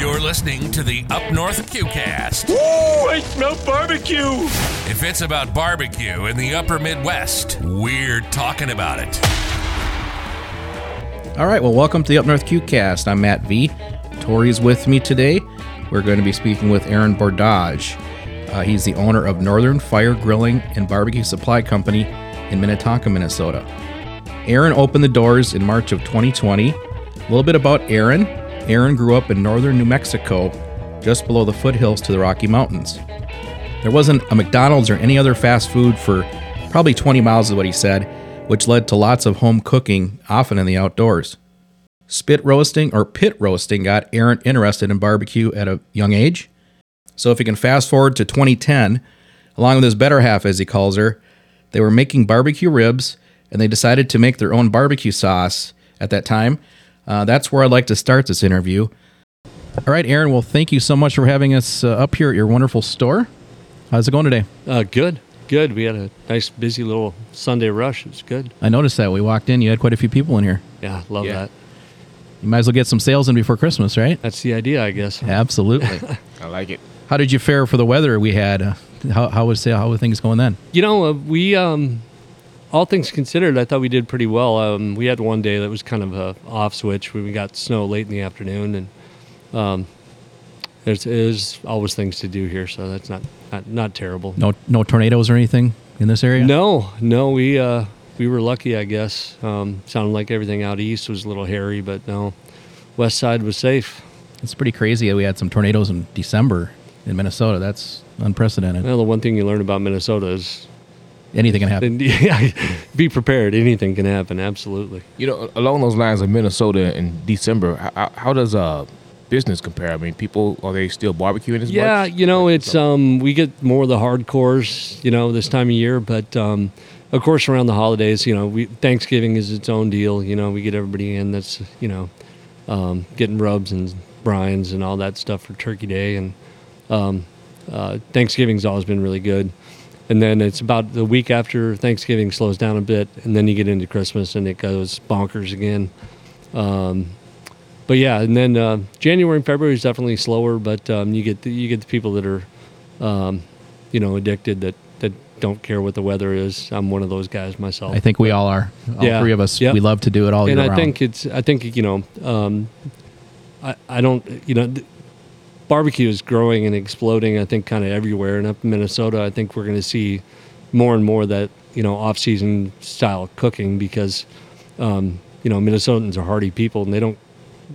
You're listening to the Up North QCast. Woo! I smell barbecue! If it's about barbecue in the upper Midwest, we're talking about it. All right, well, welcome to the Up North QCast. I'm Matt V. Tori's with me today. We're going to be speaking with Aaron Bourdage. He's the owner of Northern Fire Grilling and Barbecue Supply Company in Minnetonka, Minnesota. Aaron opened the doors in March of 2020. A little bit about Aaron. Aaron grew up in northern New Mexico, just below the foothills to the Rocky Mountains. There wasn't a McDonald's or any other fast food for probably 20 miles is what he said, which led to lots of home cooking, often in the outdoors. Spit roasting or pit roasting got Aaron interested in barbecue at a young age. So if you can fast forward to 2010, along with his better half, as he calls her, they were making barbecue ribs, and they decided to make their own barbecue sauce at that time. That's where I'd like to start this interview. All right, Aaron, well, thank you so much for having us up here at your wonderful store. How's it going today? Good. We had a nice, busy little Sunday rush. It's good. I noticed that. We walked in. You had quite a few people in here. Yeah, love that. You might as well get some sales in before Christmas, right? That's the idea, I guess. Absolutely. I like it. How did you fare for the weather we had? How were things going then? You know, we all things considered, I thought we did pretty well. We had one day that was kind of a off switch. We got snow late in the afternoon, and there's always things to do here, so that's not terrible. No tornadoes or anything in this area? No. We were lucky, I guess. Sounded like everything out east was a little hairy, but no, west side was safe. It's pretty crazy that we had some tornadoes in December in Minnesota. That's unprecedented. Well, the one thing you learn about Minnesota is anything can happen. Yeah, be prepared. Anything can happen. Absolutely. You know, along those lines of Minnesota in December, how does business compare? I mean, people, are they still barbecuing as much? Yeah, you know, it's we get more of the hardcores, you know, this time of year, but of course, around the holidays, you know, Thanksgiving is its own deal. You know, we get everybody in that's, you know, getting rubs and brines and all that stuff for Turkey Day. And Thanksgiving's always been really good. And then it's about the week after Thanksgiving slows down a bit. And then you get into Christmas and it goes bonkers again. But yeah, and then January and February is definitely slower. But you get the people that are, you know, addicted that don't care what the weather is. I'm one of those guys myself. I think we all are. All three of us. Yep. We love to do it all year round. And I think you know, I don't, you know, barbecue is growing and exploding, I think, kind of everywhere. And up in Minnesota, I think we're going to see more and more that, you know, off-season style cooking because, you know, Minnesotans are hardy people and they don't,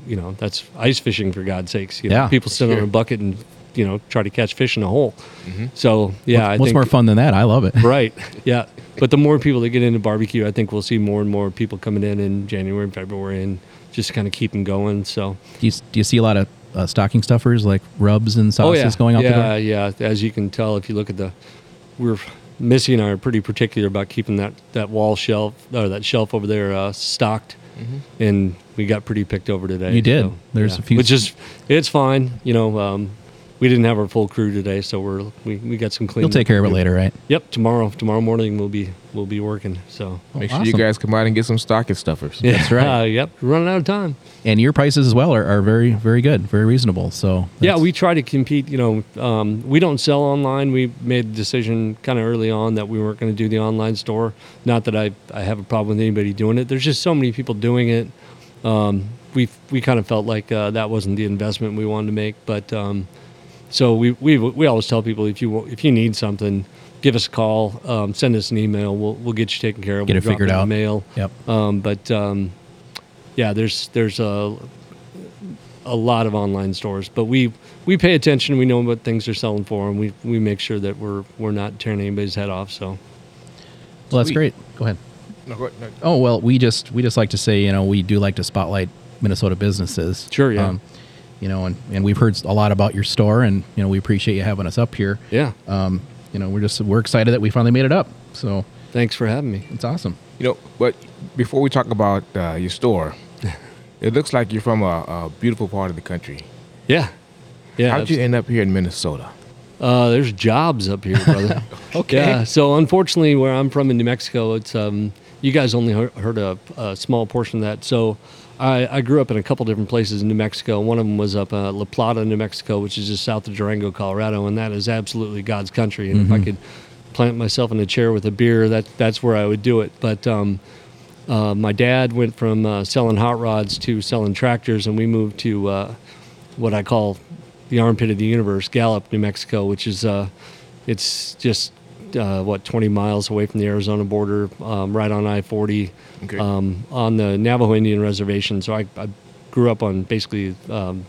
you know, that's ice fishing for God's sakes. You know, people sit on a bucket and, you know, try to catch fish in a hole. Mm-hmm. So, yeah. What's more fun than that? I love it. Right. Yeah. But the more people that get into barbecue, I think we'll see more and more people coming in January and February and just kind of keep them going. So, do you see a lot of stocking stuffers like rubs and sauces going out the door? Yeah. As you can tell, if you look at Missy and I are pretty particular about keeping that wall shelf or that shelf over there stocked. Mm-hmm. And we got pretty picked over today. You did. So, there's a few. Which is, it's fine. You know, we didn't have our full crew today, so we got some cleaning. You'll take care of it later, right? Yep. Tomorrow morning we'll be working. So make sure you guys come out and get some stocking stuffers. Yeah. That's right. Yep. We're running out of time. And your prices as well are very, very good, very reasonable. So we try to compete. You know, we don't sell online. We made a decision kind of early on that we weren't going to do the online store. Not that I have a problem with anybody doing it. There's just so many people doing it. We kind of felt like that wasn't the investment we wanted to make, but. So we always tell people if you need something, give us a call, send us an email, we'll get you taken care of. Get it figured out. Mail. Yep. There's a lot of online stores, but we pay attention. We know what things are selling for, and we make sure that we're not tearing anybody's head off. So. Well, that's great. Go ahead. No. Oh well, we just like to say, you know, we do like to spotlight Minnesota businesses. Sure. Yeah. You know, and we've heard a lot about your store, and you know we appreciate you having us up here. Yeah. You know, we're excited that we finally made it up. So thanks for having me. It's awesome. You know, but before we talk about your store, it looks like you're from a beautiful part of the country. Yeah. How did you end up here in Minnesota? There's jobs up here, brother. Okay. Yeah. So unfortunately, where I'm from in New Mexico, it's you guys only heard a small portion of that. So. I grew up in a couple different places in New Mexico. One of them was up La Plata, New Mexico, which is just south of Durango, Colorado, and that is absolutely God's country. And if I could plant myself in a chair with a beer, that's where I would do it. But my dad went from selling hot rods to selling tractors, and we moved to what I call the armpit of the universe, Gallup, New Mexico, which is it's just 20 miles away from the Arizona border, right on I-40, okay. On the Navajo Indian Reservation. So I grew up on basically on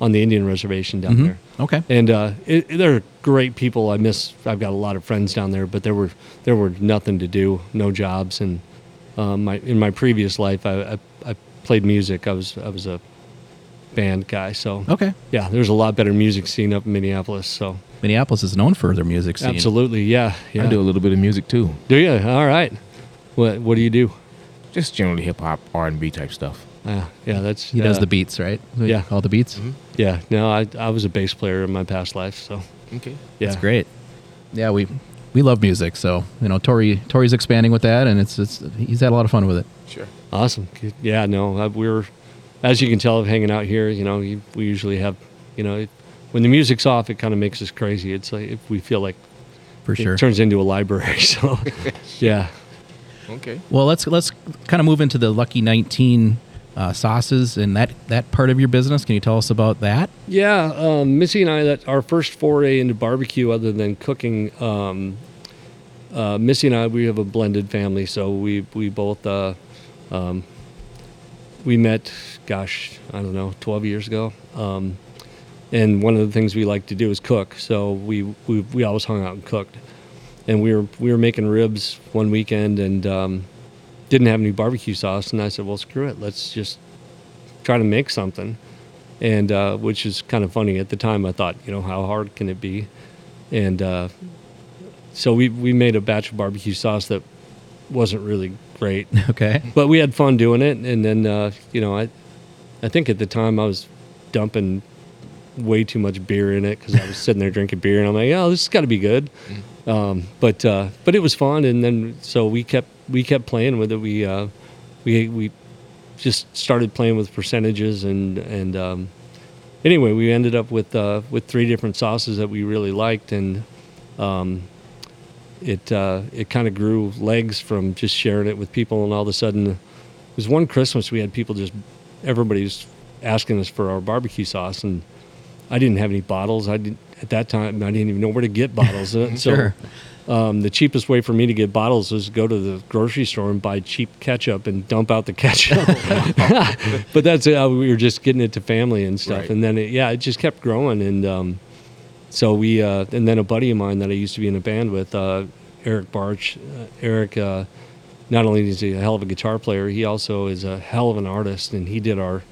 the Indian Reservation down there. Okay. And they're great people. I've got a lot of friends down there, but there were nothing to do, no jobs. And in my previous life, I played music. I was a band guy, so okay, yeah, there's a lot better music scene up in Minneapolis. So Minneapolis is known for their music scene. Absolutely, yeah. I do a little bit of music too. Do you? All right. What do you do? Just generally hip hop, R&B type stuff. Yeah, that's he does the beats, right? Yeah, all the beats. Mm-hmm. Yeah. No, I was a bass player in my past life, so okay, yeah, that's great. Yeah, we love music, so you know, Tori's expanding with that, and it's he's had a lot of fun with it. Sure. Awesome. Yeah. No, we're. As you can tell, hanging out here, you know, we usually have, you know, when the music's off, it kind of makes us crazy. It's like we feel like it turns into a library. So, yeah. Okay. Well, let's kind of move into the Lucky 19 sauces and that part of your business. Can you tell us about that? Yeah, Missy and I, our first foray into barbecue, other than cooking. Missy and I, we have a blended family, so we both. We met, gosh, I don't know, 12 years ago. And one of the things we like to do is cook. So we always hung out and cooked. And we were making ribs one weekend and didn't have any barbecue sauce. And I said, well, screw it. Let's just try to make something. And which is kind of funny. At the time, I thought, you know, how hard can it be? And so we made a batch of barbecue sauce that wasn't really great. Okay. But we had fun doing it. And then, you know, I think at the time I was dumping way too much beer in it because I was sitting there drinking beer and I'm like, oh, this has got to be good. But it was fun. And then, so we kept playing with it. We just started playing with percentages and anyway, we ended up with three different sauces that we really liked. And, It kind of grew legs from just sharing it with people, and all of a sudden, it was one Christmas we had people everybody's asking us for our barbecue sauce, and I didn't have any bottles. At that time, I didn't even know where to get bottles. Sure. So the cheapest way for me to get bottles was go to the grocery store and buy cheap ketchup and dump out the ketchup. But that's how we were just getting it to family and stuff, right. And then it just kept growing and. So we, and then a buddy of mine that I used to be in a band with, Eric Barch. Eric, not only is he a hell of a guitar player, he also is a hell of an artist, and he did our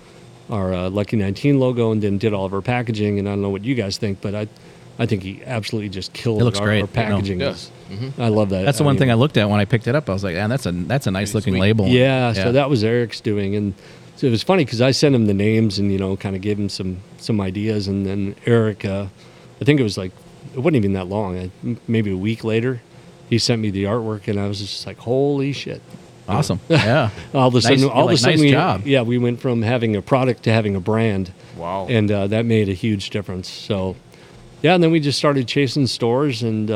Lucky 19 logo and then did all of our packaging. And I don't know what you guys think, but I think he absolutely just killed our packaging. No. Yes. Mm-hmm. I love that. That's the one thing I looked at when I picked it up. I was like, man, that's a nice looking label. Yeah, so that was Eric's doing. And so it was funny because I sent him the names and, you know, kind of gave him some ideas, and then Eric, I think it was like, it wasn't even that long. Maybe a week later, he sent me the artwork, and I was just like, holy shit. Awesome. Yeah. We went from having a product to having a brand. Wow. And that made a huge difference. So, yeah, and then we just started chasing stores. And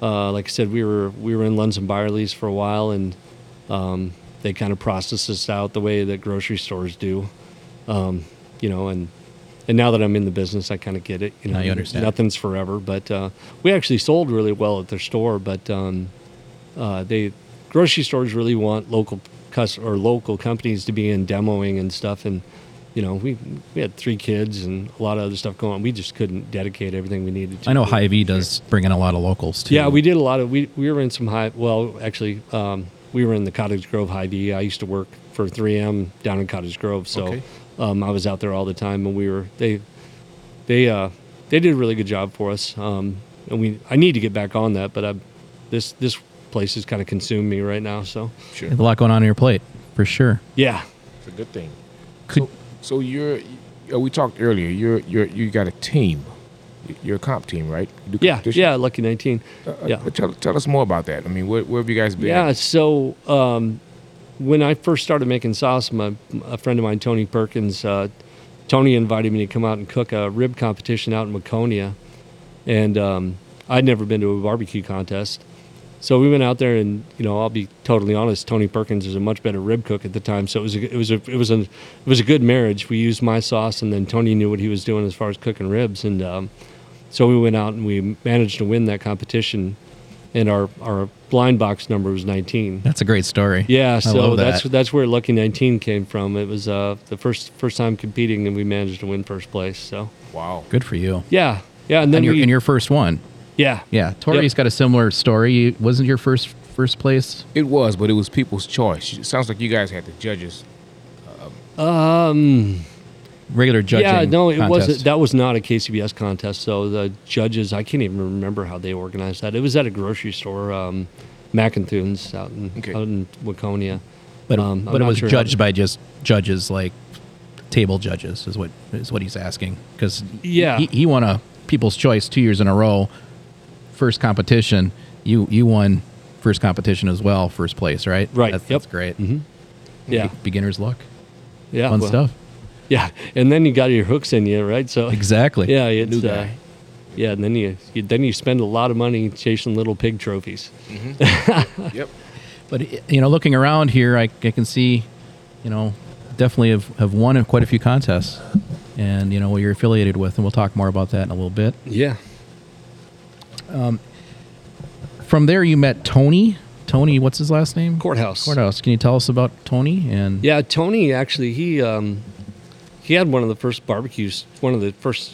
like I said, we were in Lunds and Byerly's for a while, and they kind of processed us out the way that grocery stores do, you know, And now that I'm in the business, I kind of get it. You know, I understand. Nothing's forever, but we actually sold really well at their store. But grocery stores really want local companies to be in demoing and stuff. And you know, we had three kids and a lot of other stuff going on. We just couldn't dedicate everything we needed to. I know Hy-Vee does bring in a lot of locals too. Yeah, we did a lot of. We were in some Hy-Vee. Well, actually, we were in the Cottage Grove Hy-Vee. I used to work for 3M down in Cottage Grove, so. Okay. I was out there all the time, and they did a really good job for us. And I need to get back on that, but this place has kind of consumed me right now. So sure, you have a lot going on your plate for sure. Yeah, it's a good thing. So we talked earlier. You got a team. You're a comp team, right? Yeah, Lucky 19. Tell us more about that. I mean, where have you guys been? Yeah, so when I first started making sauce, a friend of mine, Tony Perkins, Tony invited me to come out and cook a rib competition out in Waconia. And I'd never been to a barbecue contest. So we went out there, and I'll be totally honest, Tony Perkins was a much better rib cook at the time. So it was a good marriage. We used my sauce, and then Tony knew what he was doing as far as cooking ribs. And so we went out and we managed to win that competition. And our blind box number was 19. That's a great story. Yeah, so I love that. That's where Lucky 19 came from. It was the first time competing, and we managed to win first place. So wow, good for you. Yeah, yeah, and then your first one. Yeah, yeah. Tori's got a similar story. It wasn't your first place? It was, but it was people's choice. It sounds like you guys had the judges. Regular judging. Yeah, no, it wasn't. That was not a KCBS contest. So the judges, I can't even remember how they organized that. It was at a grocery store, Macenthune's out in Waconia. But it was judged by just judges, like table judges, is what he's asking. Because he won a People's Choice 2 years in a row, first competition. You won first competition as well, first place, right? Right. That's great. Mm-hmm. Yeah. Beginner's luck. Yeah. Fun stuff. Yeah, and then you got your hooks in you, right? So exactly. Yeah, it's new guy. Yeah, and then you spend a lot of money chasing little pig trophies. Mm-hmm. Yep. But looking around here, I can see, definitely have won quite a few contests, and what you're affiliated with, and we'll talk more about that in a little bit. Yeah. From there, you met Tony. Tony, what's his last name? Korthaus. Can you tell us about Tony? And yeah, Tony actually he had one of the first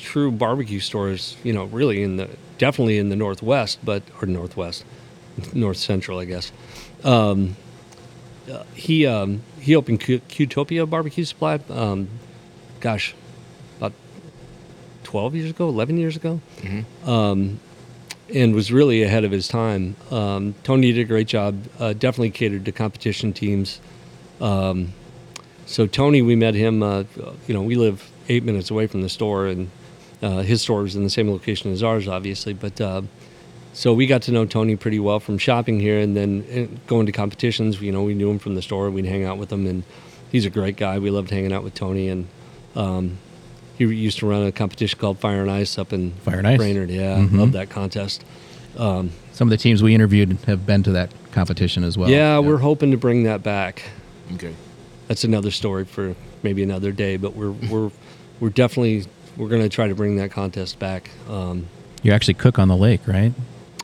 true barbecue stores, really definitely in the Northwest, North Central, I guess. He opened Qtopia Barbecue Supply, about 11 years ago, mm-hmm. And was really ahead of his time. Tony did a great job, definitely catered to competition teams. So Tony, we met him, we live 8 minutes away from the store, and his store was in the same location as ours, obviously. But so we got to know Tony pretty well from shopping here and then going to competitions. We knew him from the store. We'd hang out with him, and he's a great guy. We loved hanging out with Tony, and he used to run a competition called Fire and Ice up in Brainerd. Yeah, mm-hmm. Loved that contest. Some of the teams we interviewed have been to that competition as well. Yeah, we're hoping to bring that back. Okay. That's another story for maybe another day, but we're definitely going to try to bring that contest back. You actually cook on the lake, right?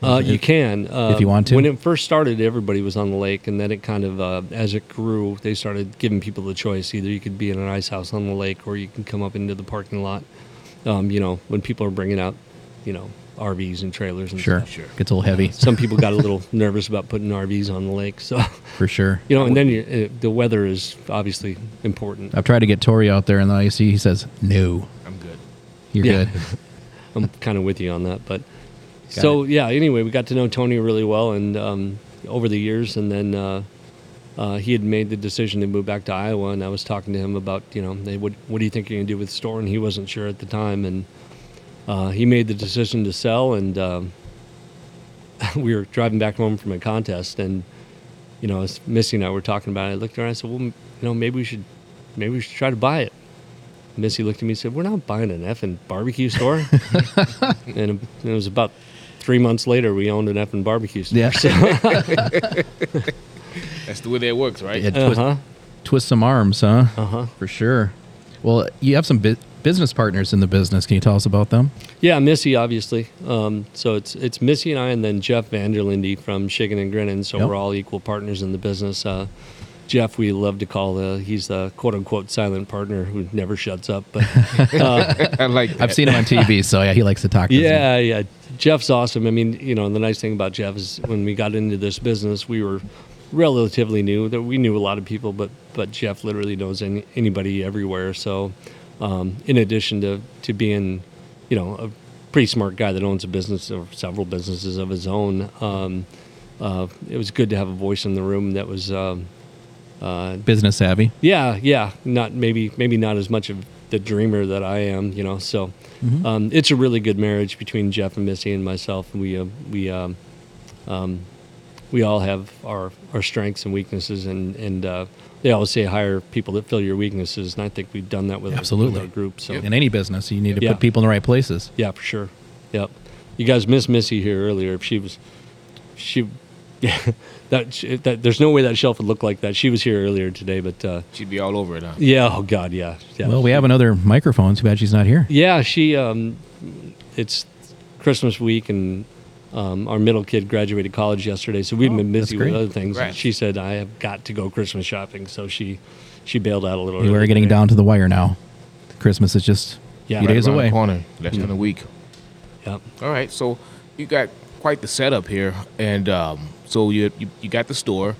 You can if you want to. When it first started, everybody was on the lake, and then it kind of as it grew, they started giving people the choice. Either you could be in an ice house on the lake, or you can come up into the parking lot. When people are bringing out, RVs and trailers and stuff. Sure, gets a little heavy. Some people got a little nervous about putting RVs on the lake, so for sure. And then the weather is obviously important. I've tried to get Tori out there, and the ice, he says, "No, I'm good. You're good." I'm kind of with you on that, but anyway, we got to know Tony really well, and over the years, and then he had made the decision to move back to Iowa, and I was talking to him about, what do you think you're going to do with the store? And he wasn't sure at the time, and he made the decision to sell, and we were driving back home from a contest, and Missy and I were talking about it. I looked around, I said, well, maybe we should try to buy it. Missy looked at me and said, we're not buying an effing barbecue store. And it was about 3 months later we owned an effing barbecue store. Yeah. So that's the way that works, right? Yeah, twist some arms, huh? Uh-huh. For sure. Well, you have some business partners in the business. Can you tell us about them? Yeah, Missy, obviously. So it's Missy and I, and then Jeff Vanderlinde from Shakin' and Grinnin'. So we're all equal partners in the business. Jeff, we love to call he's the quote-unquote silent partner who never shuts up. But I like that. I've seen him on TV, so yeah, he likes to talk. Yeah, yeah. Jeff's awesome. I mean, the nice thing about Jeff is when we got into this business, we were relatively new. That we knew a lot of people, but Jeff literally knows anybody everywhere. So in addition to being, a pretty smart guy that owns a business or several businesses of his own, it was good to have a voice in the room that was... business savvy. Yeah. Not maybe not as much of the dreamer that I am, So mm-hmm. It's a really good marriage between Jeff and Missy and myself. We we all have our strengths and weaknesses, and they always say hire people that fill your weaknesses, and I think we've done that with our group. So in any business, you need to put people in the right places. Yeah, for sure. Yep. You guys missed Missy here earlier. If she there's no way that shelf would look like that. She was here earlier today, but she'd be all over it, huh? Yeah. Oh God. Yeah. Yeah. Well, we have another microphone. Too bad she's not here. Yeah. She. It's Christmas week, and our middle kid graduated college yesterday, so we've been busy with other things. Right. She said, "I have got to go Christmas shopping," so she bailed out a little. We're getting down to the wire now. Christmas is just a few days away. Less than a week. Yep. All right. So you got quite the setup here, and so you got the store.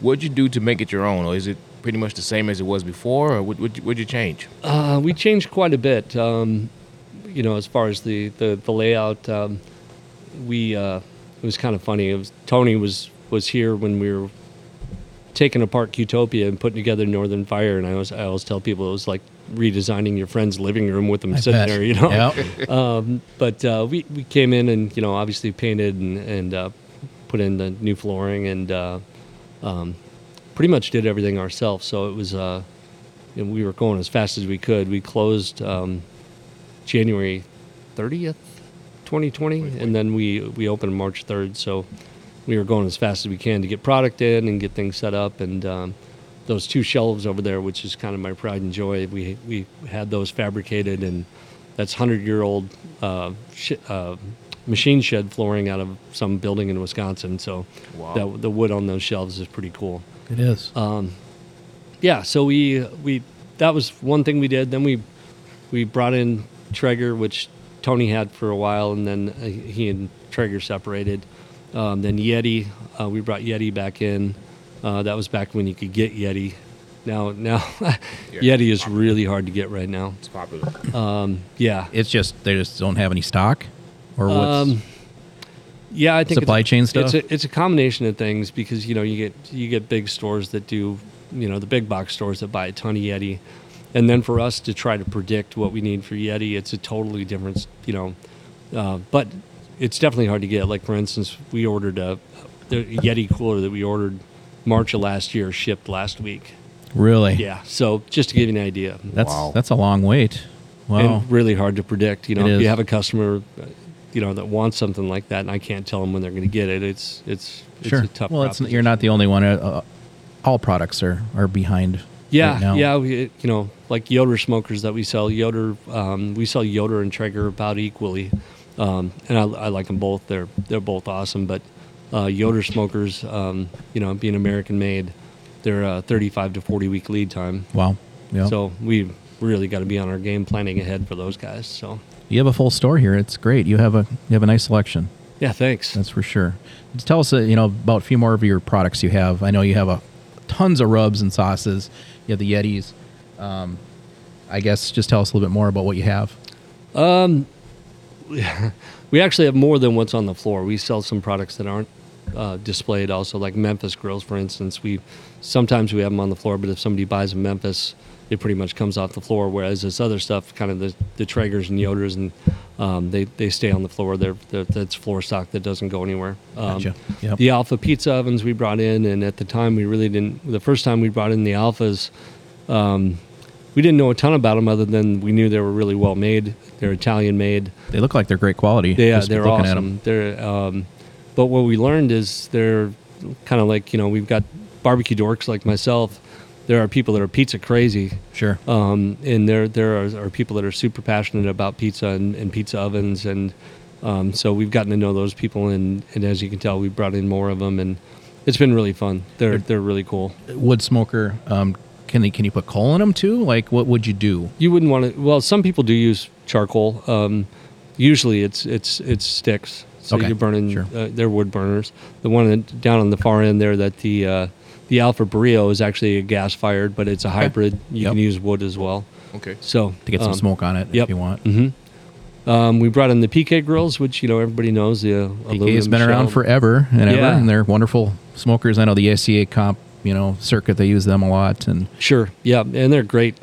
What'd you do to make it your own, or is it pretty much the same as it was before, or what'd you change? We changed quite a bit, as far as the layout. It was kind of funny. Tony was here when we were taking apart Qtopia and putting together Northern Fire, and I always tell people it was like redesigning your friend's living room with them there, you know. Yep. But we came in and obviously painted and put in the new flooring and pretty much did everything ourselves. So it was we were going as fast as we could. We closed January 30th, 2020, and then we opened March 3rd. So we were going as fast as we can to get product in and get things set up. And those two shelves over there, which is kind of my pride and joy, we had those fabricated, and that's 100-year-old machine shed flooring out of some building in Wisconsin. So the wood on those shelves is pretty cool. It is. So we that was one thing we did. Then we brought in Traeger, which Tony had for a while, and then he and Traeger separated. Then Yeti, we brought Yeti back in. That was back when you could get Yeti. Now Yeti is really hard to get right now. It's popular. It's just they just don't have any stock, or what's I think supply chain stuff. It's a combination of things, because you get big stores that do the big box stores that buy a ton of Yeti, and then for us to try to predict what we need for Yeti, it's a totally different but it's definitely hard to get. Like for instance, we ordered the Yeti cooler that we ordered March of last year shipped last week. Really? Yeah. So just to give you an idea, that's a long wait. Wow. And really hard to predict. If you have a customer, that wants something like that, and I can't tell them when they're going to get it. It's a tough. Well, you're not the only one. All products are behind. Yeah. Right now. Yeah. Like Yoder smokers that we sell. Yoder, we sell Yoder and Traeger about equally, and I like them both. They're both awesome, but. Yoder smokers, being American-made, they're 35 to 40-week lead time. Wow. Yep. So we've really got to be on our game planning ahead for those guys. So you have a full store here. It's great. You have a nice selection. Yeah, thanks. That's for sure. Just tell us, about a few more of your products you have. I know you have tons of rubs and sauces. You have the Yetis. I guess just tell us a little bit more about what you have. We actually have more than what's on the floor. We sell some products that aren't displayed also, like Memphis grills, for instance. Sometimes we have them on the floor, but if somebody buys a Memphis, it pretty much comes off the floor, whereas this other stuff, kind of the Traegers and Yoders, and they stay on the floor. That's floor stock that doesn't go anywhere. Gotcha. Yep. The Alfa pizza ovens we brought in, and at the time we really didn't. The first time we brought in the Alfas, we didn't know a ton about them, other than we knew they were really well made. They're Italian made. They look like they're great quality. Yeah, they're awesome. At them. But what we learned is they're kind of like, we've got barbecue dorks like myself. There are people that are pizza crazy. Sure. And there are people that are super passionate about pizza and pizza ovens. And so we've gotten to know those people. And as you can tell, we brought in more of them. And it's been really fun. They're really cool. Wood smoker. Can you put coal in them too? Like, what would you do? You wouldn't want to. Well, some people do use charcoal. Usually, it's sticks. So you're burning. Sure. They're wood burners. The one down on the far end there, that the Alfa Burrito is actually a gas fired, but it's a hybrid. You can use wood as well. Okay. So to get some smoke on it, if you want. Mm-hmm. We brought in the PK grills, which everybody knows. The PK has been around forever and ever, and they're wonderful smokers. I know the ACA comp. Circuit, they use them a lot. And sure, yeah, and they're great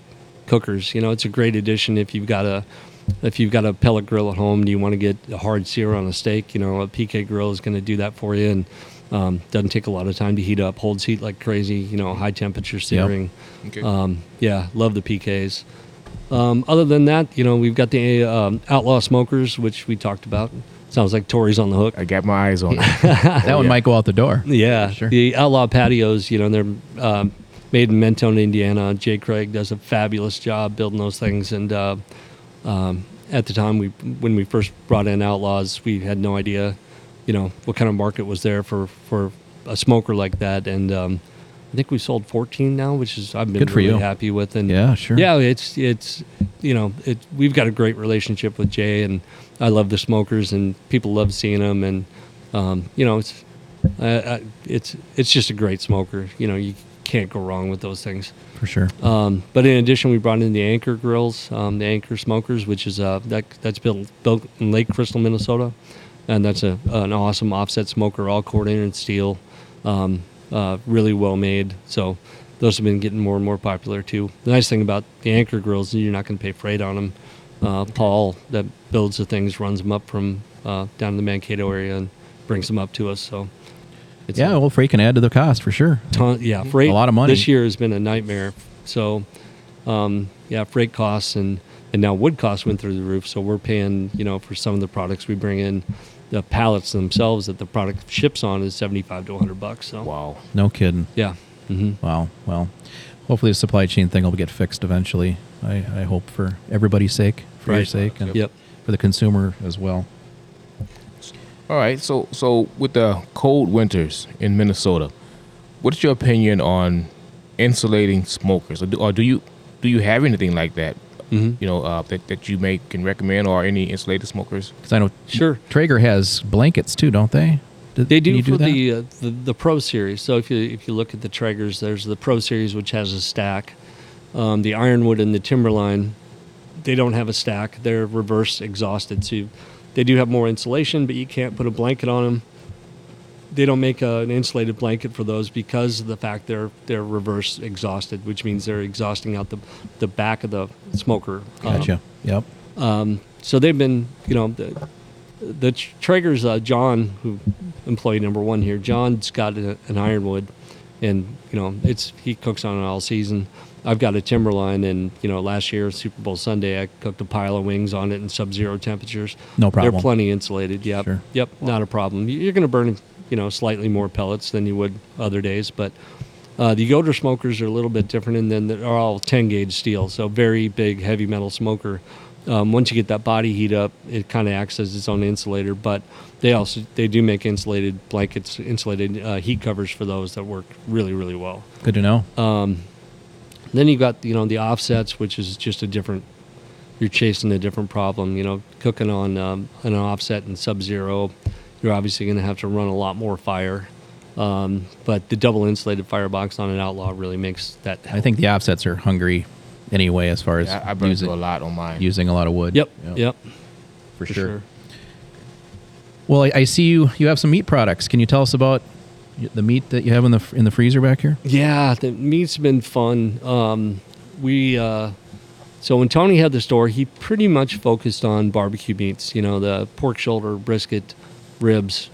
cookers. It's a great addition if you've got a pellet grill at home. Do you want to get a hard sear on a steak? A PK grill is going to do that for you, and Doesn't take a lot of time to heat up, holds heat like crazy, you know, high temperature searing. Yep. Okay. Yeah, love the PKs. Other than that, you know, we've got the Outlaw smokers, which we talked about. Sounds like Tori's on the hook. I got my eyes on it. That one might go out the door. Yeah. Sure. The Outlaw patios, you know, they're made in Mentone, Indiana. Jay Craig does a fabulous job building those things. And at the time, when we first brought in Outlaws, we had no idea, you know, what kind of market was there for a smoker like that. And I think we've sold 14 now, which is I've been really happy with. And yeah, sure. Yeah, it's you know, we've got a great relationship with Jay, and I love the smokers, and people love seeing them. And you know, it's just a great smoker. You know, you can't go wrong with those things for sure. But in addition, we brought in the Anchor Grills, the Anchor smokers, which is that's built in Lake Crystal, Minnesota, and that's an awesome offset smoker, all coordinated steel. Really well made. So those have been getting more and more popular too. The nice thing about the Anchor Grills is you're not going to pay freight on them. Paul that builds the things runs them up from down in the Mankato area and brings them up to us. So it's freight can add to the cost for sure. Freight a lot of money. This year has been a nightmare. So freight costs and now wood costs went through the roof. So we're paying, you know, for some of the products we bring in. The pallets themselves that the product ships on is $75 to $100. So wow, no kidding. Yeah. Mm-hmm. Wow. Well, hopefully the supply chain thing will get fixed eventually. I hope for everybody's sake, for your sake, and for the consumer as well. All right. So with the cold winters in Minnesota, what's your opinion on insulating smokers? Or do you have anything like that? Mm-hmm. You know, that you can recommend, or any insulated smokers? Because I know Traeger has blankets too, don't they? They do for the Pro Series. So if you look at the Traegers, there's the Pro Series, which has a stack. The Ironwood and the Timberline, they don't have a stack. They're reverse exhausted. So they do have more insulation, but you can't put a blanket on them. They don't make an insulated blanket for those because of the fact they're reverse exhausted, which means they're exhausting out the back of the smoker. Gotcha. Yep. So they've been, you know, the Traegers, John, who employee number one here, John's got an Ironwood, and, you know, he cooks on it all season. I've got a Timberline, and, you know, last year, Super Bowl Sunday, I cooked a pile of wings on it in sub-zero temperatures. No problem. They're plenty insulated. Yep. Sure. Yep. Wow. Not a problem. You're going to burn, you know, slightly more pellets than you would other days, but the Yoder smokers are a little bit different, and then they're all 10-gauge steel, so very big, heavy metal smoker. Once you get that body heat up, it kind of acts as its own insulator, but they do make insulated blankets, insulated heat covers for those that work really, really well. Good to know. Then you got, you know, the offsets, which is just you're chasing a different problem, you know, cooking on an offset in sub-zero. You're obviously going to have to run a lot more fire. But the double insulated firebox on an Outlaw really makes that help. I think the offsets are hungry anyway as far as I burn a lot on mine. Using a lot of wood. Yep. For sure. Well, I see you have some meat products. Can you tell us about the meat that you have in the freezer back here? Yeah, the meat's been fun. So when Tony had the store, he pretty much focused on barbecue meats, you know, the pork shoulder, brisket, ribs.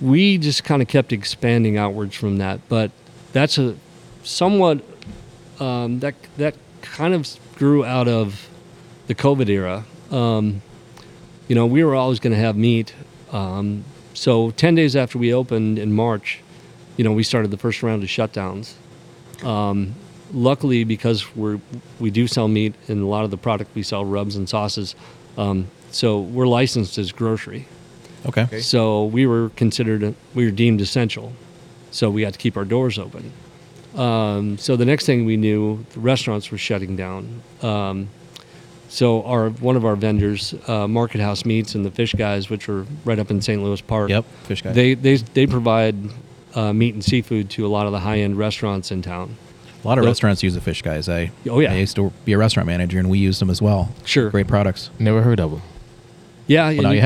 We just kind of kept expanding outwards from that, but that's a somewhat that kind of grew out of the COVID era. You know, we were always going to have meat. So 10 days after we opened in March, you know, we started the first round of shutdowns. Luckily, because we do sell meat, and a lot of the product we sell, rubs and sauces, so we're licensed as grocery. Okay. So we were deemed essential. So we had to keep our doors open. So the next thing we knew, the restaurants were shutting down. So one of our vendors, Market House Meats and the Fish Guys, which were right up in St. Louis Park. Yep, Fish Guys. They provide meat and seafood to a lot of the high-end restaurants in town. A lot of restaurants use the Fish Guys. I used to be a restaurant manager, and we used them as well. Sure. Great products. Never heard of them. Yeah, well, you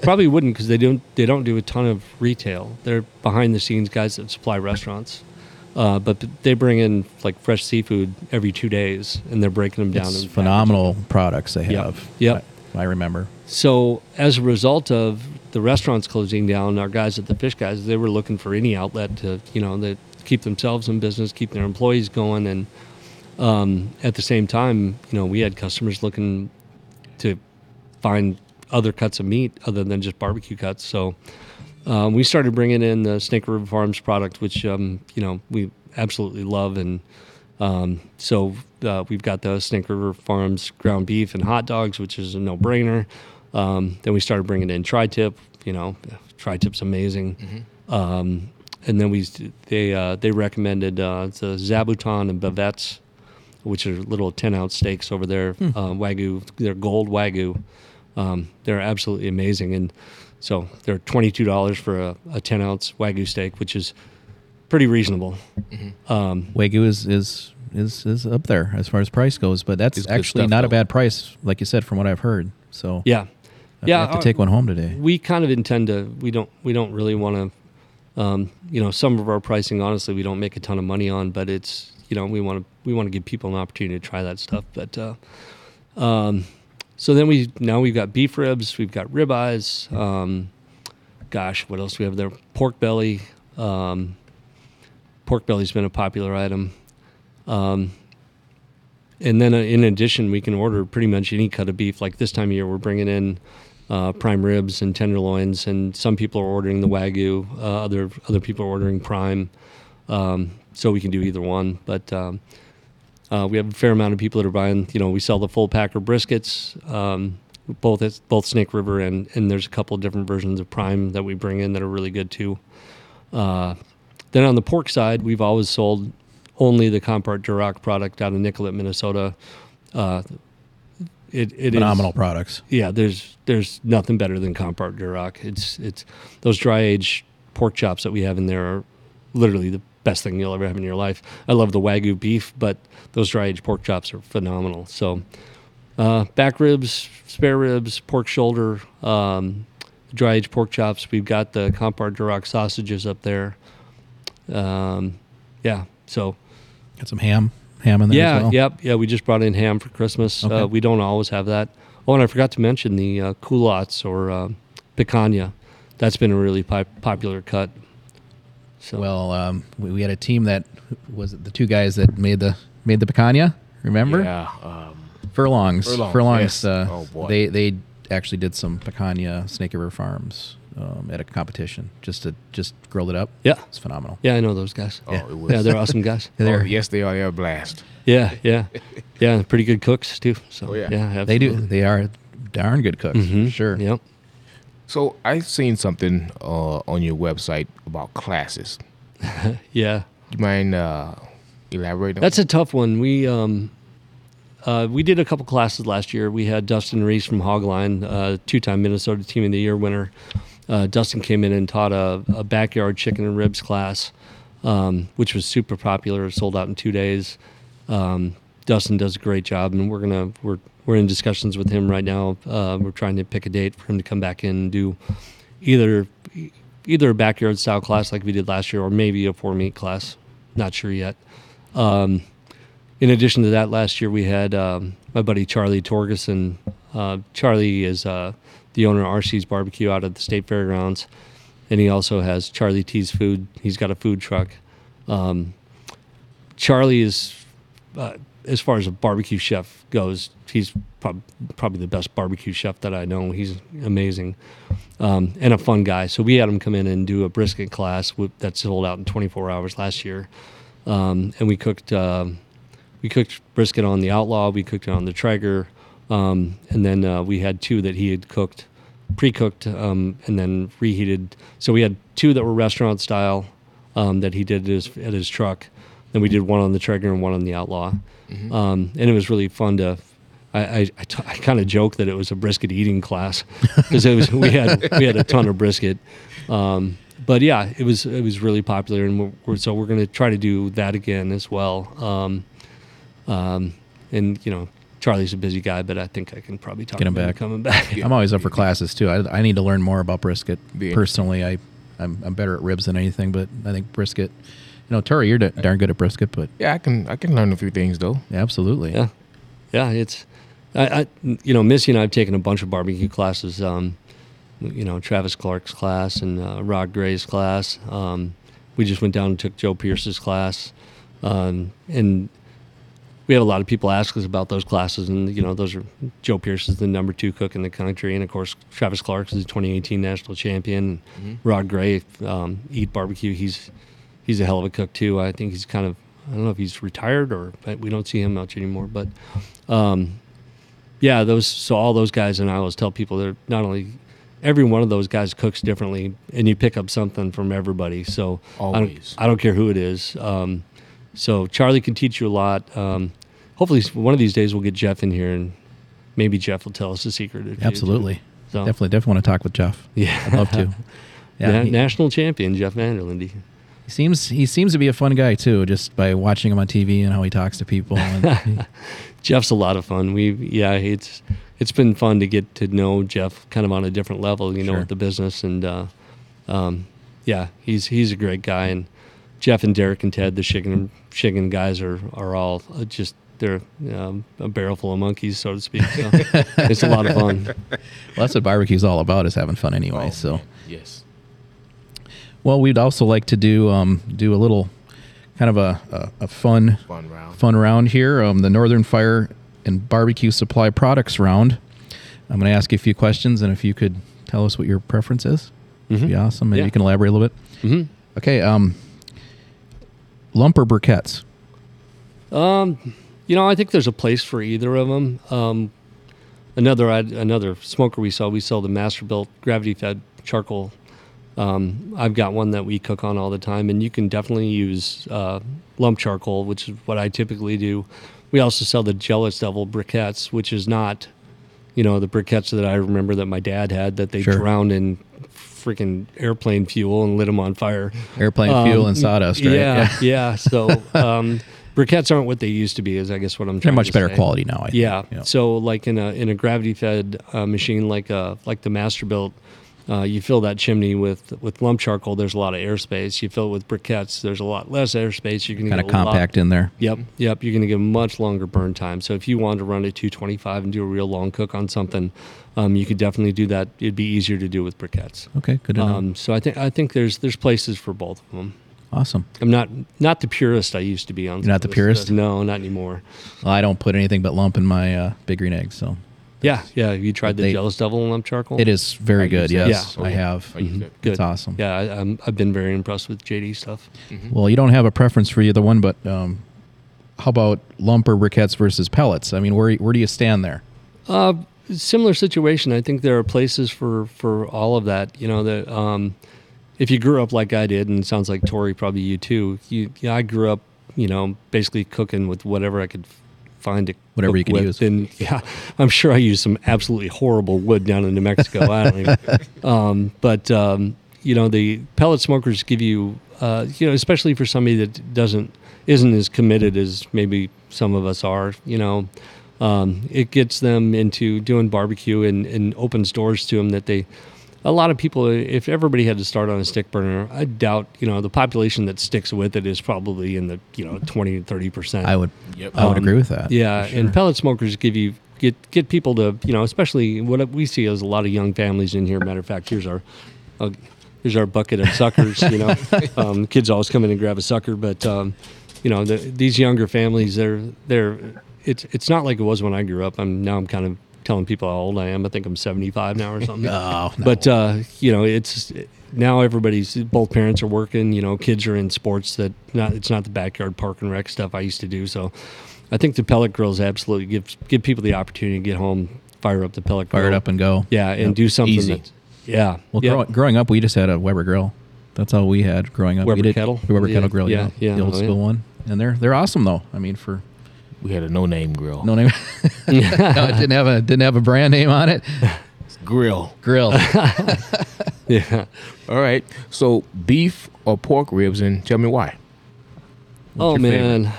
probably wouldn't, because they don't do a ton of retail. They're behind-the-scenes guys that supply restaurants. But they bring in, like, fresh seafood every 2 days, and they're breaking them down. It's phenomenal products they have. Yep. I remember. So as a result of the restaurants closing down, our guys at the Fish Guys, they were looking for any outlet to, you know, they keep themselves in business, keep their employees going. And at the same time, you know, we had customers looking to find other cuts of meat other than just barbecue cuts. So we started bringing in the Snake River Farms product, which, you know, we absolutely love. And so we've got the Snake River Farms ground beef and hot dogs, which is a no-brainer. Then we started bringing in tri-tip. You know, tri-tip's amazing. Mm-hmm. And then they recommended the Zabuton and Bavettes, which are little 10-ounce steaks over there. Wagyu, they're gold Wagyu. They're absolutely amazing. And so they're $22 for a 10-ounce Wagyu steak, which is pretty reasonable. Mm-hmm. Wagyu is up there as far as price goes, but that's actually stuff, not though. A bad price, like you said, from what I've heard. So I have to take one home today. We kind of intend to. We don't really want to. You know, some of our pricing, honestly, we don't make a ton of money on, but it's, you know, we want to give people an opportunity to try that stuff. But so then we've got beef ribs, we've got ribeyes. What else do we have there? Pork belly. Pork belly's been a popular item. And then in addition, we can order pretty much any cut of beef. Like this time of year, we're bringing in prime ribs and tenderloins, and some people are ordering the Wagyu, other people are ordering prime. So we can do either one, but we have a fair amount of people that are buying, you know, we sell the full packer briskets, both Snake River and there's a couple of different versions of prime that we bring in that are really good too. Then on the pork side, we've always sold only the Compart Duroc product out of Nicollet, Minnesota. It phenomenal products. Yeah, there's nothing better than Compart Duroc. It's those dry aged pork chops that we have in there are literally the best thing you'll ever have in your life. I love the Wagyu beef, but those dry aged pork chops are phenomenal. So back ribs, spare ribs, pork shoulder, dry aged pork chops. We've got the Compart Duroc sausages up there. So got some ham in there as well. Yeah, we just brought in ham for Christmas. Okay. We don't always have that. Oh, and I forgot to mention the culottes or picanha. That's been a really popular cut. So. Well, we had a team that was the two guys that made the picanha, remember? Yeah. Furlongs. Yes. They actually did some picanha Snake River Farms. At a competition, just grilled it up. Yeah, it's phenomenal. Yeah, I know those guys. Oh, yeah. It was. Yeah, they're awesome guys. Yes, they are. They're a blast. Yeah. Pretty good cooks too. So yeah, they do. They are darn good cooks. Mm-hmm. For sure. Yep. So I seen something on your website about classes. Yeah. Do you mind elaborating? That's a tough one. We did a couple classes last year. We had Dustin Reese from Hogline, two-time Minnesota Team of the Year winner. Dustin came in and taught a backyard chicken and ribs class, which was super popular. It sold out in 2 days. Dustin does a great job, and we're in discussions with him right now. We're trying to pick a date for him to come back in and do either a backyard style class like we did last year, or maybe a 4-meat class. Not sure yet. In addition to that, last year we had my buddy Charlie Torgerson. Charlie is the owner of RC's Barbecue out at the State Fairgrounds, and he also has Charlie T's Food. He's got a food truck. Charlie is, as far as a barbecue chef goes, he's probably the best barbecue chef that I know. He's amazing and a fun guy. So we had him come in and do a brisket class that sold out in 24 hours last year, and we cooked. We cooked brisket on the Outlaw. We cooked it on the Traeger. And then we had two that he had cooked, pre-cooked, and then reheated. So we had two that were restaurant style that he did at his truck. Then we did one on the Traeger and one on the Outlaw. Mm-hmm. And it was really fun to... I kind of joke that it was a brisket eating class because we had a ton of brisket. But yeah, it was really popular. And so we're going to try to do that again as well. And you know, Charlie's a busy guy, but I think I can probably talk him into coming back. I'm always up for classes too. I need to learn more about brisket. Personally, I'm better at ribs than anything, but I think brisket. You know, Terry, you're darn good at brisket, but yeah, I can learn a few things though. Yeah, absolutely. Yeah, it's I Missy and I have taken a bunch of barbecue classes. Travis Clark's class and Rod Gray's class. We just went down and took Joe Pierce's class. And we have a lot of people ask us about those classes. And, those are, Joe Pierce is the #2 cook in the country. And, of course, Travis Clark is the 2018 national champion. Mm-hmm. Rod Gray, Eat Barbecue, he's a hell of a cook, too. I think he's kind of, I don't know if he's retired or, but we don't see him much anymore. But, all those guys, and I always tell people they're not only, every one of those guys cooks differently, and you pick up something from everybody. So I don't care who it is. So Charlie can teach you a lot. Hopefully, one of these days we'll get Jeff in here, and maybe Jeff will tell us the secret. Absolutely, so. Definitely want to talk with Jeff. Yeah, I'd love to. Yeah, national champion Jeff Vanderlinde. He seems to be a fun guy too, just by watching him on TV and how he talks to people. Jeff's a lot of fun. It's been fun to get to know Jeff kind of on a different level, sure. With the business. And, he's a great guy. And Jeff and Derek and Ted, the Shigan guys, are all just, they're a barrel full of monkeys, so to speak. So it's a lot of fun. Well, that's what barbecue's all about, is having fun anyway. Yes. Well, we'd also like to do a little kind of a fun round here. The Northern Fire and Barbecue Supply Products round. I'm going to ask you a few questions, and if you could tell us what your preference is, mm-hmm. That'd be awesome. Maybe you can elaborate a little bit. Mm-hmm. Okay, lump or briquettes? I think there's a place for either of them. Another smoker we sell the Masterbuilt gravity-fed charcoal. I've got one that we cook on all the time, and you can definitely use lump charcoal, which is what I typically do. We also sell the Jealous Devil briquettes, which is not, the briquettes that I remember that my dad had, that they drowned in freaking airplane fuel and lit them on fire. Airplane fuel and sawdust, right? Yeah. So briquettes aren't what they used to be, is I guess what I'm trying to say. They're much better quality now, I think. Yeah. You know. So like in a gravity-fed machine like the Masterbuilt, you fill that chimney with lump charcoal, there's a lot of airspace. You fill it with briquettes, there's a lot less airspace. You're going to get compact in there. Yep. You're going to get a much longer burn time. So if you wanted to run a 225 and do a real long cook on something, you could definitely do that. It'd be easier to do with briquettes. Okay, good to know. So I think there's places for both of them. Awesome. I'm not the purist I used to be on. You're not the purist? No, not anymore. Well, I don't put anything but lump in my Big Green Eggs, so... Yeah. Have you tried the Jealous Devil and lump charcoal? It is very good, yes. Yeah. I have. Mm-hmm. Good. It's awesome. Yeah, I've been very impressed with JD stuff. Mm-hmm. Well, you don't have a preference for either one, but how about lump or briquettes versus pellets? I mean, where do you stand there? Similar situation. I think there are places for all of that. If you grew up like I did, and it sounds like Tori, probably you too, I grew up, basically cooking with whatever I could find it, whatever you can use. And I'm sure I used some absolutely horrible wood down in New Mexico. I don't even. The pellet smokers give you, especially for somebody that isn't as committed as maybe some of us are. It gets them into doing barbecue and opens doors to them that they. A lot of people, if everybody had to start on a stick burner, I doubt, the population that sticks with it is probably in the, 20 to 30%. I would agree with that. Yeah, sure. And pellet smokers give you, get people to, especially what we see is a lot of young families in here. Matter of fact, here's our bucket of suckers, kids always come in and grab a sucker, but, these younger families, it's not like it was when I grew up. I'm kind of telling people how old I am. I think I'm 75 now or something. Oh, no. But, it's now both parents are working, kids are in sports it's not the backyard park and rec stuff I used to do. So I think the pellet grills absolutely give people the opportunity to get home, fire up the pellet grill. Fire it up and go. Yeah, and do something. Easy. Growing up, we just had a Weber grill. That's all we had growing up. Weber kettle grill, the old school one. And they're awesome, though. I mean, we had a no-name grill. No name. No, it didn't have a brand name on it. Grill. Yeah. All right. So beef or pork ribs, and tell me why. What's your favorite?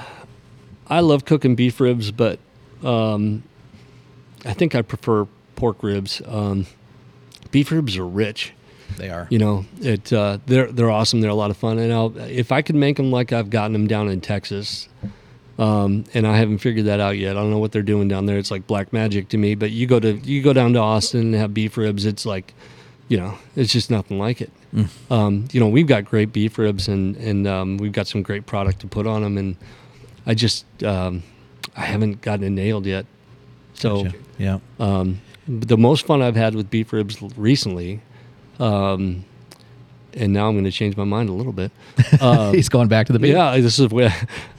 I love cooking beef ribs, but I think I prefer pork ribs. Beef ribs are rich. They are. They're awesome. They're a lot of fun, and if I could make them like I've gotten them down in Texas. And I haven't figured that out yet. I don't know what they're doing down there. It's like black magic to me. But you go down to Austin and have beef ribs, it's like, you know, it's just nothing like it. You know, we've got great beef ribs, and we've got some great product to put on them, and I just I haven't gotten it nailed yet. So gotcha. Yeah. The most fun I've had with beef ribs recently, and now I'm going to change my mind a little bit. He's going back to the beef. Yeah, this is where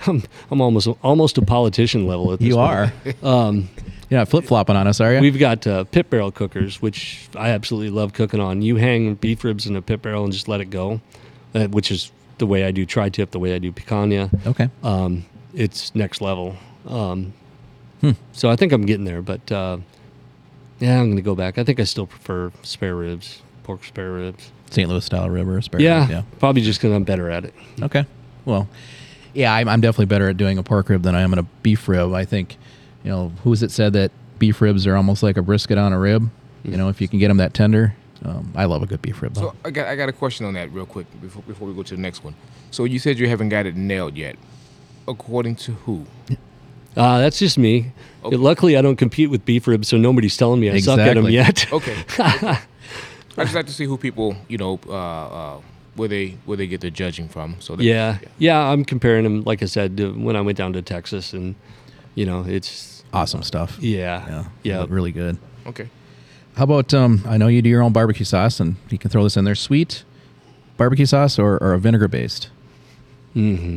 I'm almost a politician level at this point. You are. You're not flip-flopping on us, are you? We've got pit barrel cookers, which I absolutely love cooking on. You hang beef ribs in a pit barrel and just let it go, which is the way I do tri-tip, the way I do picanha. Okay. It's next level. So I think I'm getting there, but I'm going to go back. I think I still prefer spare ribs, pork spare ribs. St. Louis-style rib or spare rib. Yeah, probably just because I'm better at it. Okay. Well, yeah, I'm definitely better at doing a pork rib than I am at a beef rib, I think. You know, who's it said that beef ribs are almost like a brisket on a rib? You know, if you can get them that tender. I love a good beef rib. So I got a question on that real quick before we go to the next one. So you said you haven't got it nailed yet. According to who? That's just me. Okay. Luckily, I don't compete with beef ribs, so nobody's telling me I suck at them yet. Okay. I just like to see who people, you know, where they get their judging from. So yeah, I'm comparing them, like I said, to when I went down to Texas and. You know, it's awesome stuff. Yeah. Really good. Okay. How about, I know you do your own barbecue sauce, and you can throw this in there. Sweet barbecue sauce or a vinegar based? Mm-hmm.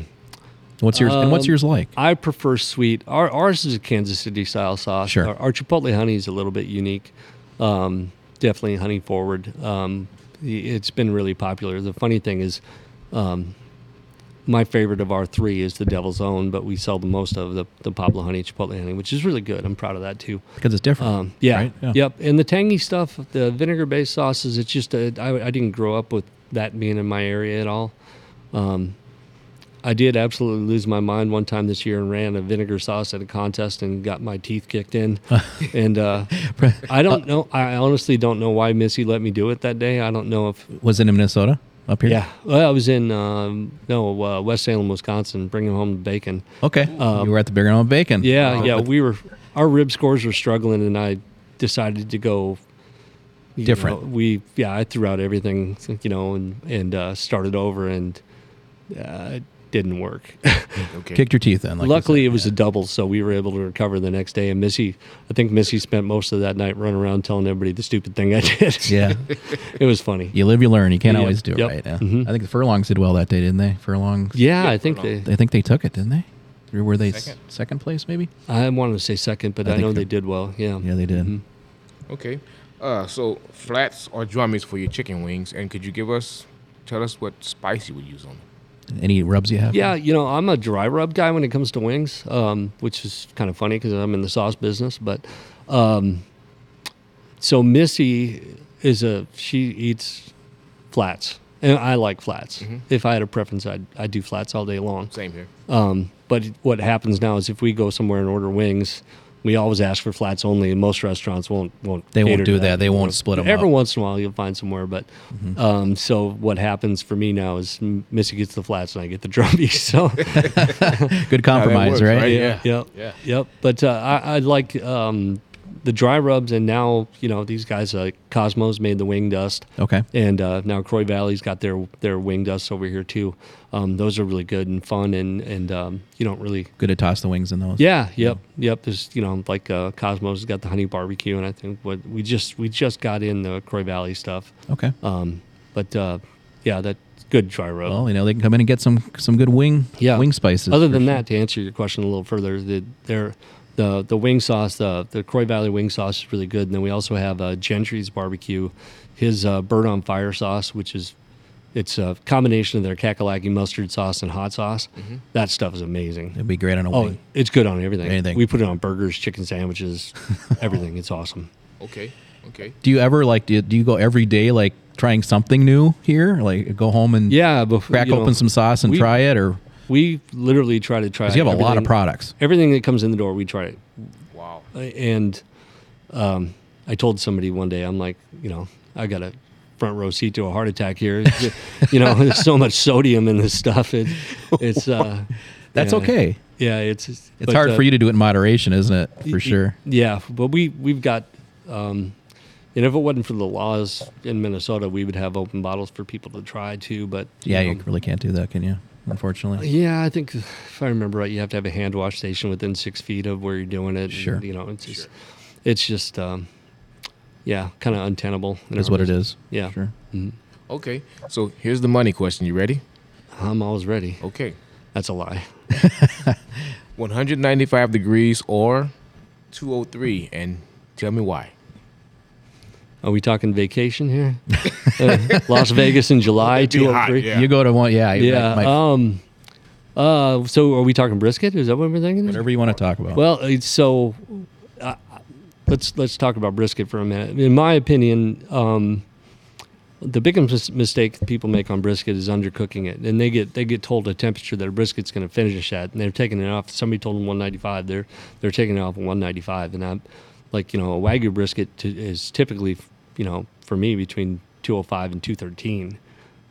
What's yours? And what's yours like? I prefer sweet. Ours is a Kansas City style sauce. Sure. Our Chipotle honey is a little bit unique. Definitely honey forward. It's been really popular. The funny thing is, my favorite of our three is the Devil's Own, but we sell the most of the Pablo honey, Chipotle honey, which is really good. I'm proud of that too. Because it's different. Right? Yeah. Yep. And the tangy stuff, the vinegar-based sauces, it's just, I didn't grow up with that being in my area at all. I did absolutely lose my mind one time this year and ran a vinegar sauce at a contest and got my teeth kicked in. And I don't know. I honestly don't know why Missy let me do it that day. I don't know if... Was it in Minnesota? Up here? Yeah. Well, I was in, West Salem, Wisconsin, bringing home the bacon. Okay. You were at the Bigger Home Bacon. Yeah, wow. Yeah. Our rib scores were struggling, and I decided to go different. I threw out everything, you know, and started over, and it didn't work. Okay. Kicked your teeth in. Like luckily, it was a double, so we were able to recover the next day. And I think Missy spent most of that night running around telling everybody the stupid thing I did. Yeah. It was funny. You live, you learn. You can't always do it right. Yeah. Mm-hmm. I think the Furlongs did well that day, didn't they? Furlongs. Yeah, I think they took it, didn't they? Or were they second place, maybe? I wanted to say second, but I know they did well. Yeah. Yeah, they did. Mm-hmm. Okay. So flats or drummies for your chicken wings, and could you tell us what spice you would use on them? Any rubs you have? Yeah, you know, I'm a dry rub guy when it comes to wings, which is kind of funny because I'm in the sauce business. But so Missy she eats flats, and I like flats. Mm-hmm. If I had a preference, I'd do flats all day long. Same here. But what happens now is if we go somewhere and order wings, we always ask for flats only, and most restaurants won't. They won't do that. They won't split them up. Every once in a while, you'll find somewhere. But so what happens for me now is Missy gets the flats and I get the drummies. So good compromise, works, right? Yeah. But I like the dry rubs, and now you know these guys like Cosmos made the wing dust. Okay. And now Croix Valley's got their wing dust over here too. Those are really good and fun, and you don't really good to toss the wings in those. Yeah. Yep. There's Cosmos has got the honey barbecue, and I think what we just got in the Croix Valley stuff. Okay. That's good dry rub. Well, you know they can come in and get some good wing spices. Other than that, to answer your question a little further, the wing sauce, the Croix Valley wing sauce is really good. And then we also have Gentry's Barbecue, his Bird on Fire sauce, which is a combination of their Kakalaki mustard sauce and hot sauce. Mm-hmm. That stuff is amazing. It'd be great on a wing. Oh, it's good on everything. Anything. We put it on burgers, chicken sandwiches, everything. It's awesome. Okay. Do you ever do you go every day like trying something new here? Like go home and crack open some sauce and try it or... We literally try to try. Because you have a lot of products. Everything that comes in the door, we try it. Wow. And I told somebody one day, I'm like, you know, I got a front row seat to a heart attack here. You know, there's so much sodium in this stuff. It's That's okay. Yeah, it's hard for you to do it in moderation, isn't it? For sure. Yeah, but we've got, and if it wasn't for the laws in Minnesota, we would have open bottles for people to try too. But you really can't do that, can you? Unfortunately. Yeah, I think if I remember right, you have to have a hand wash station within 6 feet of where you're doing it. Sure. And, it's just kind of untenable. It is what it is. Yeah. Sure. Mm-hmm. Okay, so here's the money question. You ready? I'm always ready. Okay. That's a lie. 195 degrees or 203, and tell me why. Are we talking vacation here? Las Vegas in July, 203? Yeah. You go to one, yeah. Yeah. So are we talking brisket? Is that what we're thinking? Whatever you want to talk about. Well, so let's talk about brisket for a minute. In my opinion, the biggest mistake people make on brisket is undercooking it, and they get told a temperature that a brisket's going to finish at, and they're taking it off. Somebody told them 195. They're taking it off at 195, and I'm like, a Wagyu brisket is typically, for me, between 205 and 213.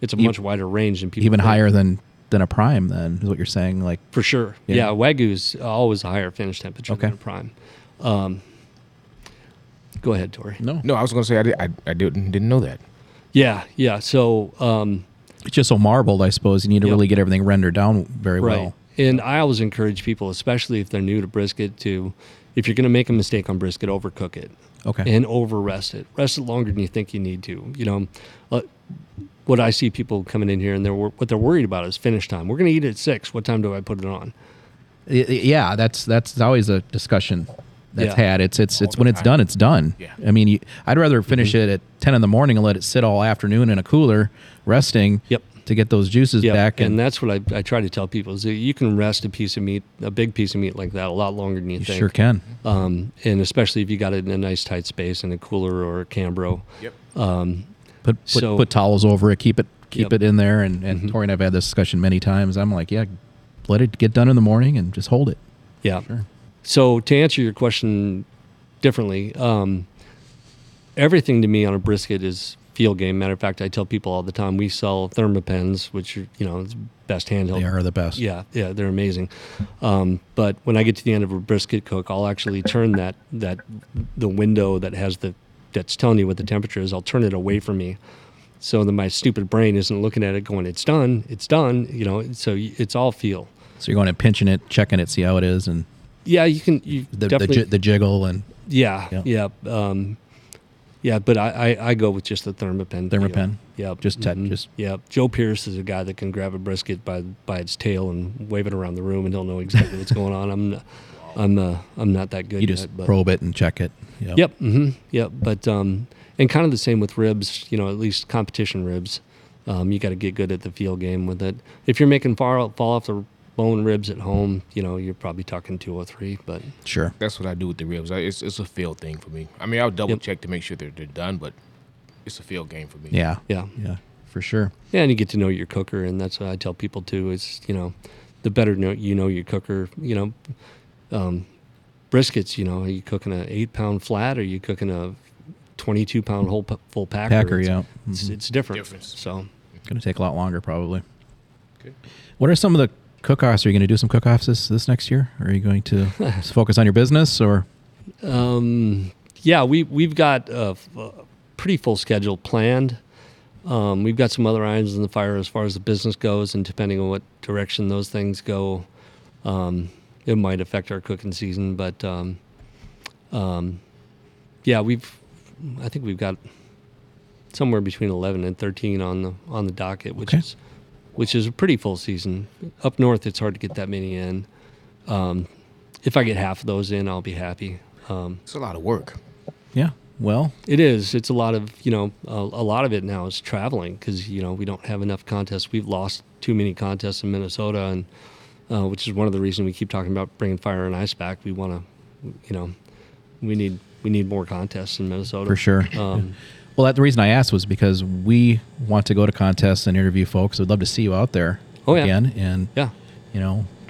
It's a much wider range than people even think. Higher than a prime. Then is what you're saying, like for sure. Yeah, Wagyu's always a higher finish temperature than a prime. Go ahead, Tori. No, I was going to say I didn't know that. Yeah. So it's just so marbled, I suppose. You need to really get everything rendered down very well. And I always encourage people, especially if they're new to brisket, if you're going to make a mistake on brisket, overcook it. Okay. And over-rest it. Rest it longer than you think you need to. What I see people coming in here, and what they're worried about is finish time. We're going to eat at 6. What time do I put it on? Yeah, that's always a discussion that's had. It's when it's done, it's done. Yeah. I mean, I'd rather finish it at 10 in the morning and let it sit all afternoon in a cooler resting to get those juices back. And that's what I try to tell people is that you can rest a big piece of meat like that a lot longer than you think. You sure can. And especially if you got it in a nice tight space in a cooler or a Cambro. Yep. Put towels over it, keep it in there. And Tori and I've had this discussion many times. I'm like, let it get done in the morning and just hold it. Yeah. Sure. So to answer your question differently, everything to me on a brisket is field game. Matter of fact, I tell people all the time, we sell Thermopens, which are, it's best handheld. They are the best. Yeah, they're amazing. But when I get to the end of a brisket cook, I'll actually turn the window that's telling you what the temperature is, I'll turn it away from me. So that my stupid brain isn't looking at it going, it's done, so it's all feel. So you're going and pinching it, checking it, see how it is, and... Yeah, you can. The jiggle and but I go with just the Thermapen. Yeah, just touch. Joe Pierce is a guy that can grab a brisket by its tail and wave it around the room, and he'll know exactly what's going on. I'm not that good. You just probe it and check it. But and kind of the same with ribs. At least competition ribs, you got to get good at the field game with it. If you're making fall off the bone ribs at home, you're probably talking 203, but sure, that's what I do with the ribs. It's a field thing for me. I mean, I'll double check to make sure they're done, but it's a field game for me. Yeah, for sure. Yeah, and you get to know your cooker, and that's what I tell people too. Is the better your cooker. Briskets. Are you cooking an 8-pound flat, or are you cooking a 22-pound full packer? It's different. So it's going to take a lot longer, probably. Okay. What are some of the cook-offs? Are you going to do some cook-offs this next year? Or are you going to focus on your business? Or we've got a pretty full schedule planned. We've got some other irons in the fire as far as the business goes, and depending on what direction those things go, it might affect our cooking season. But I think we've got somewhere between 11 and 13 on the docket, which is. Which is a pretty full season. Up north, it's hard to get that many in. If I get half of those in, I'll be happy. It's a lot of work. Yeah, well, it is. It's a lot of a lot of it now is traveling because we don't have enough contests. We've lost too many contests in Minnesota, and which is one of the reasons we keep talking about bringing Fire and Ice back. We want to, we need more contests in Minnesota for sure. Well, the reason I asked was because we want to go to contests and interview folks. We'd love to see you out there again, and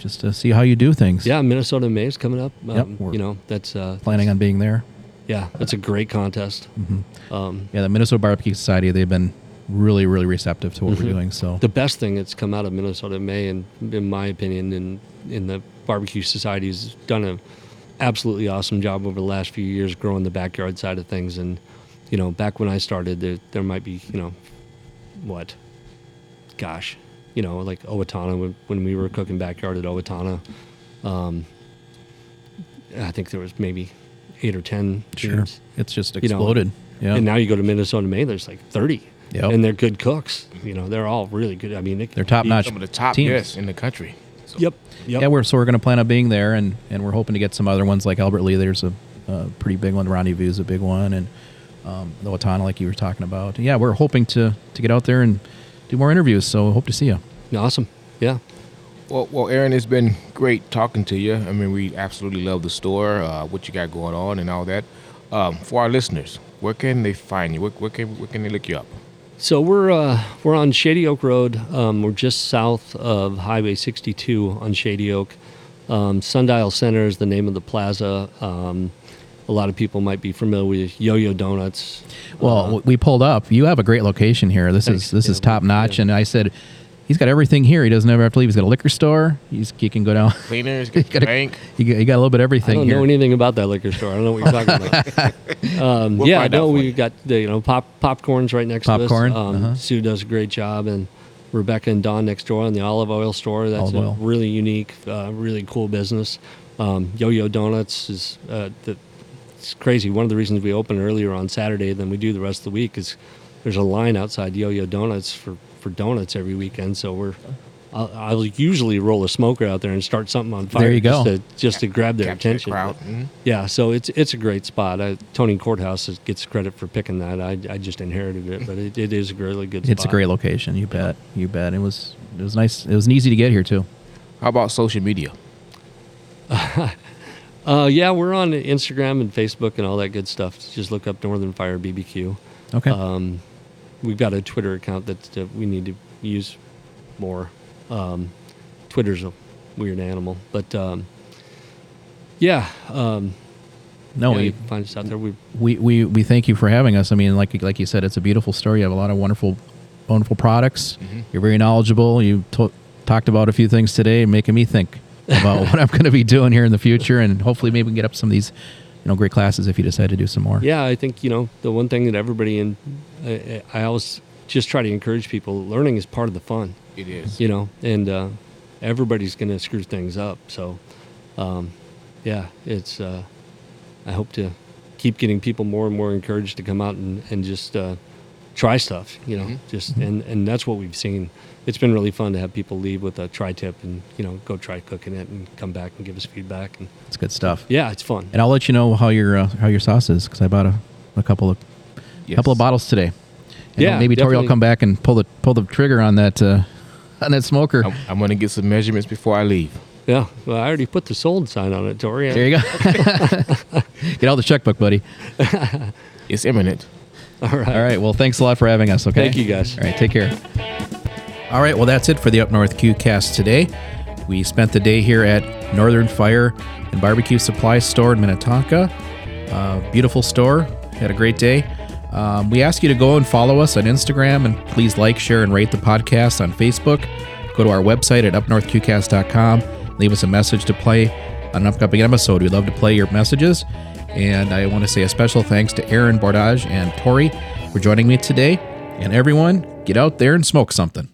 just to see how you do things. Yeah, Minnesota May is coming up. We're that's planning on being there. Yeah, that's a great contest. Mm-hmm. The Minnesota Barbecue Society—they've been really, really receptive to what we're doing. So the best thing that's come out of Minnesota May, and in my opinion, in the barbecue society, has done an absolutely awesome job over the last few years growing the backyard side of things. And you know, back when I started, there might be, you know, what, gosh, you know, like Owatonna, when we were cooking backyard at Owatonna, I think there was maybe 8 or 10. Sure, teams. It's just exploded. You know? Yeah, and now you go to Minnesota May, there's like 30. Yep. And they're good cooks. You know, they're all really good. I mean, they're top notch. Some of the top teams in the country. So. Yep. Yeah, we're going to plan on being there, and we're hoping to get some other ones like Albert Lee. There's a pretty big one. Rendezvous is a big one, and the Watana, like you were talking about. Yeah, we're hoping to get out there and do more interviews. So hope to see you. Awesome. Yeah. Well, Aaron, it's been great talking to you. I mean, we absolutely love the store, what you got going on, and all that. For our listeners, where can they find you? Where can they look you up? So we're on Shady Oak Road. We're just south of Highway 62 on Shady Oak. Sundial Center is the name of the plaza. A lot of people might be familiar with Yo-Yo Donuts. Well, we pulled up. You have a great location here. This is top notch, and I said, he's got everything here. He doesn't ever have to leave. He's got a liquor store. He can go down. Cleaner. He's got a bank. He got a little bit of everything. I don't know anything about that liquor store. I don't know what you're talking about. I know we've got the popcorns right next to us. Sue does a great job, and Rebecca and Don next door on the olive oil store. That's really unique, really cool business. Yo-Yo Donuts is it's crazy. One of the reasons we open earlier on Saturday than we do the rest of the week is there's a line outside Yo-Yo Donuts for donuts every weekend, so I'll usually roll a smoker out there and start something on fire. There you go. Just to grab their attention. Yeah, so it's a great spot. Tony Korthaus gets credit for picking that. I just inherited it, but it is a really good spot. It's a great location. You bet. You bet. It was nice. It was easy to get here too. How about social media? Yeah, we're on Instagram and Facebook and all that good stuff. Just look up Northern Fire BBQ. Okay. We've got a Twitter account that we need to use more. Twitter's a weird animal, but you can find us out there. We thank you for having us. I mean, like you said, it's a beautiful store. You have a lot of wonderful products. Mm-hmm. You're very knowledgeable. You talked about a few things today, making me think about what I'm going to be doing here in the future, and hopefully maybe we can get up some of these, you know, great classes if you decide to do some more. Yeah, I think, you know, the one thing that everybody in, I always just try to encourage people, learning is part of the fun. It is. You know, and everybody's going to screw things up. So, it's, I hope to keep getting people more and more encouraged to come out and just try stuff, you know, and that's what we've seen. It's been really fun to have people leave with a tri-tip and, you know, go try cooking it and come back and give us feedback. And it's good stuff. Yeah, it's fun. And I'll let you know how your sauce is, because I bought a couple of bottles today. And maybe Tori will come back and pull the trigger on that smoker. I'm going to get some measurements before I leave. Yeah, well, I already put the sold sign on it, Tori. There you go. Get out the checkbook, buddy. It's imminent. All right. Well, thanks a lot for having us. Okay. Thank you, guys. All right. Take care. All right, well, that's it for the Up North QCast today. We spent the day here at Northern Fire and Barbecue Supply Store in Minnetonka. Beautiful store. Had a great day. We ask you to go and follow us on Instagram, and please like, share, and rate the podcast on Facebook. Go to our website at upnorthqcast.com. Leave us a message to play on an upcoming episode. We'd love to play your messages. And I want to say a special thanks to Aaron Bourdage and Tori for joining me today. And everyone, get out there and smoke something.